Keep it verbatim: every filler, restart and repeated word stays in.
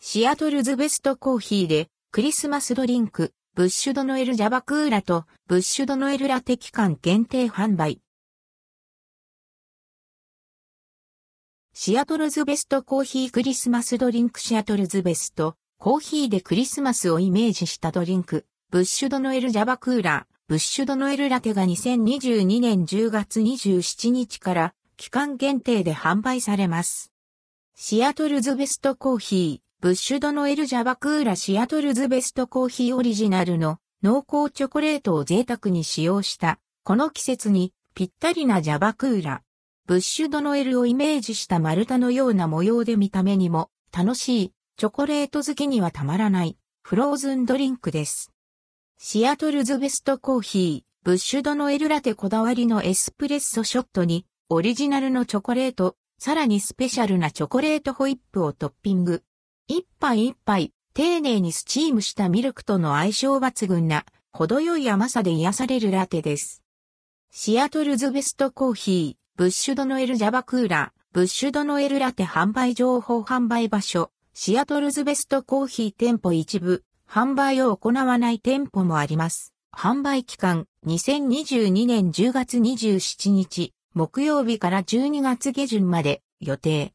シアトルズベストコーヒーで、クリスマスドリンク、ブッシュドノエルジャバクーラと、ブッシュドノエルラテ期間限定販売。シアトルズベストコーヒークリスマスドリンクシアトルズベスト、コーヒーでクリスマスをイメージしたドリンク、ブッシュドノエルジャバクーラ、ブッシュドノエルラテがにせんにじゅうにねんじゅうがつにじゅうしちにちから、期間限定で販売されます。シアトルズベストコーヒー。ブッシュドノエルジャバクーラシアトルズベストコーヒーオリジナルの濃厚チョコレートを贅沢に使用した、この季節にぴったりなジャバクーラ。ブッシュドノエルをイメージした丸太のような模様で見た目にも楽しい、チョコレート好きにはたまらない、フローズンドリンクです。シアトルズベストコーヒー、ブッシュドノエルラテこだわりのエスプレッソショットに、オリジナルのチョコレート、さらにスペシャルなチョコレートホイップをトッピング。一杯一杯、丁寧にスチームしたミルクとの相性抜群な、程よい甘さで癒されるラテです。シアトルズベストコーヒー、ブッシュドノエルジャバクーラ、ブッシュドノエルラテ販売情報販売場所、シアトルズベストコーヒー店舗一部、販売を行わない店舗もあります。販売期間、にせんにじゅうにねんじゅうがつにじゅうしちにち、木曜日からじゅうにがつげじゅんまで、予定。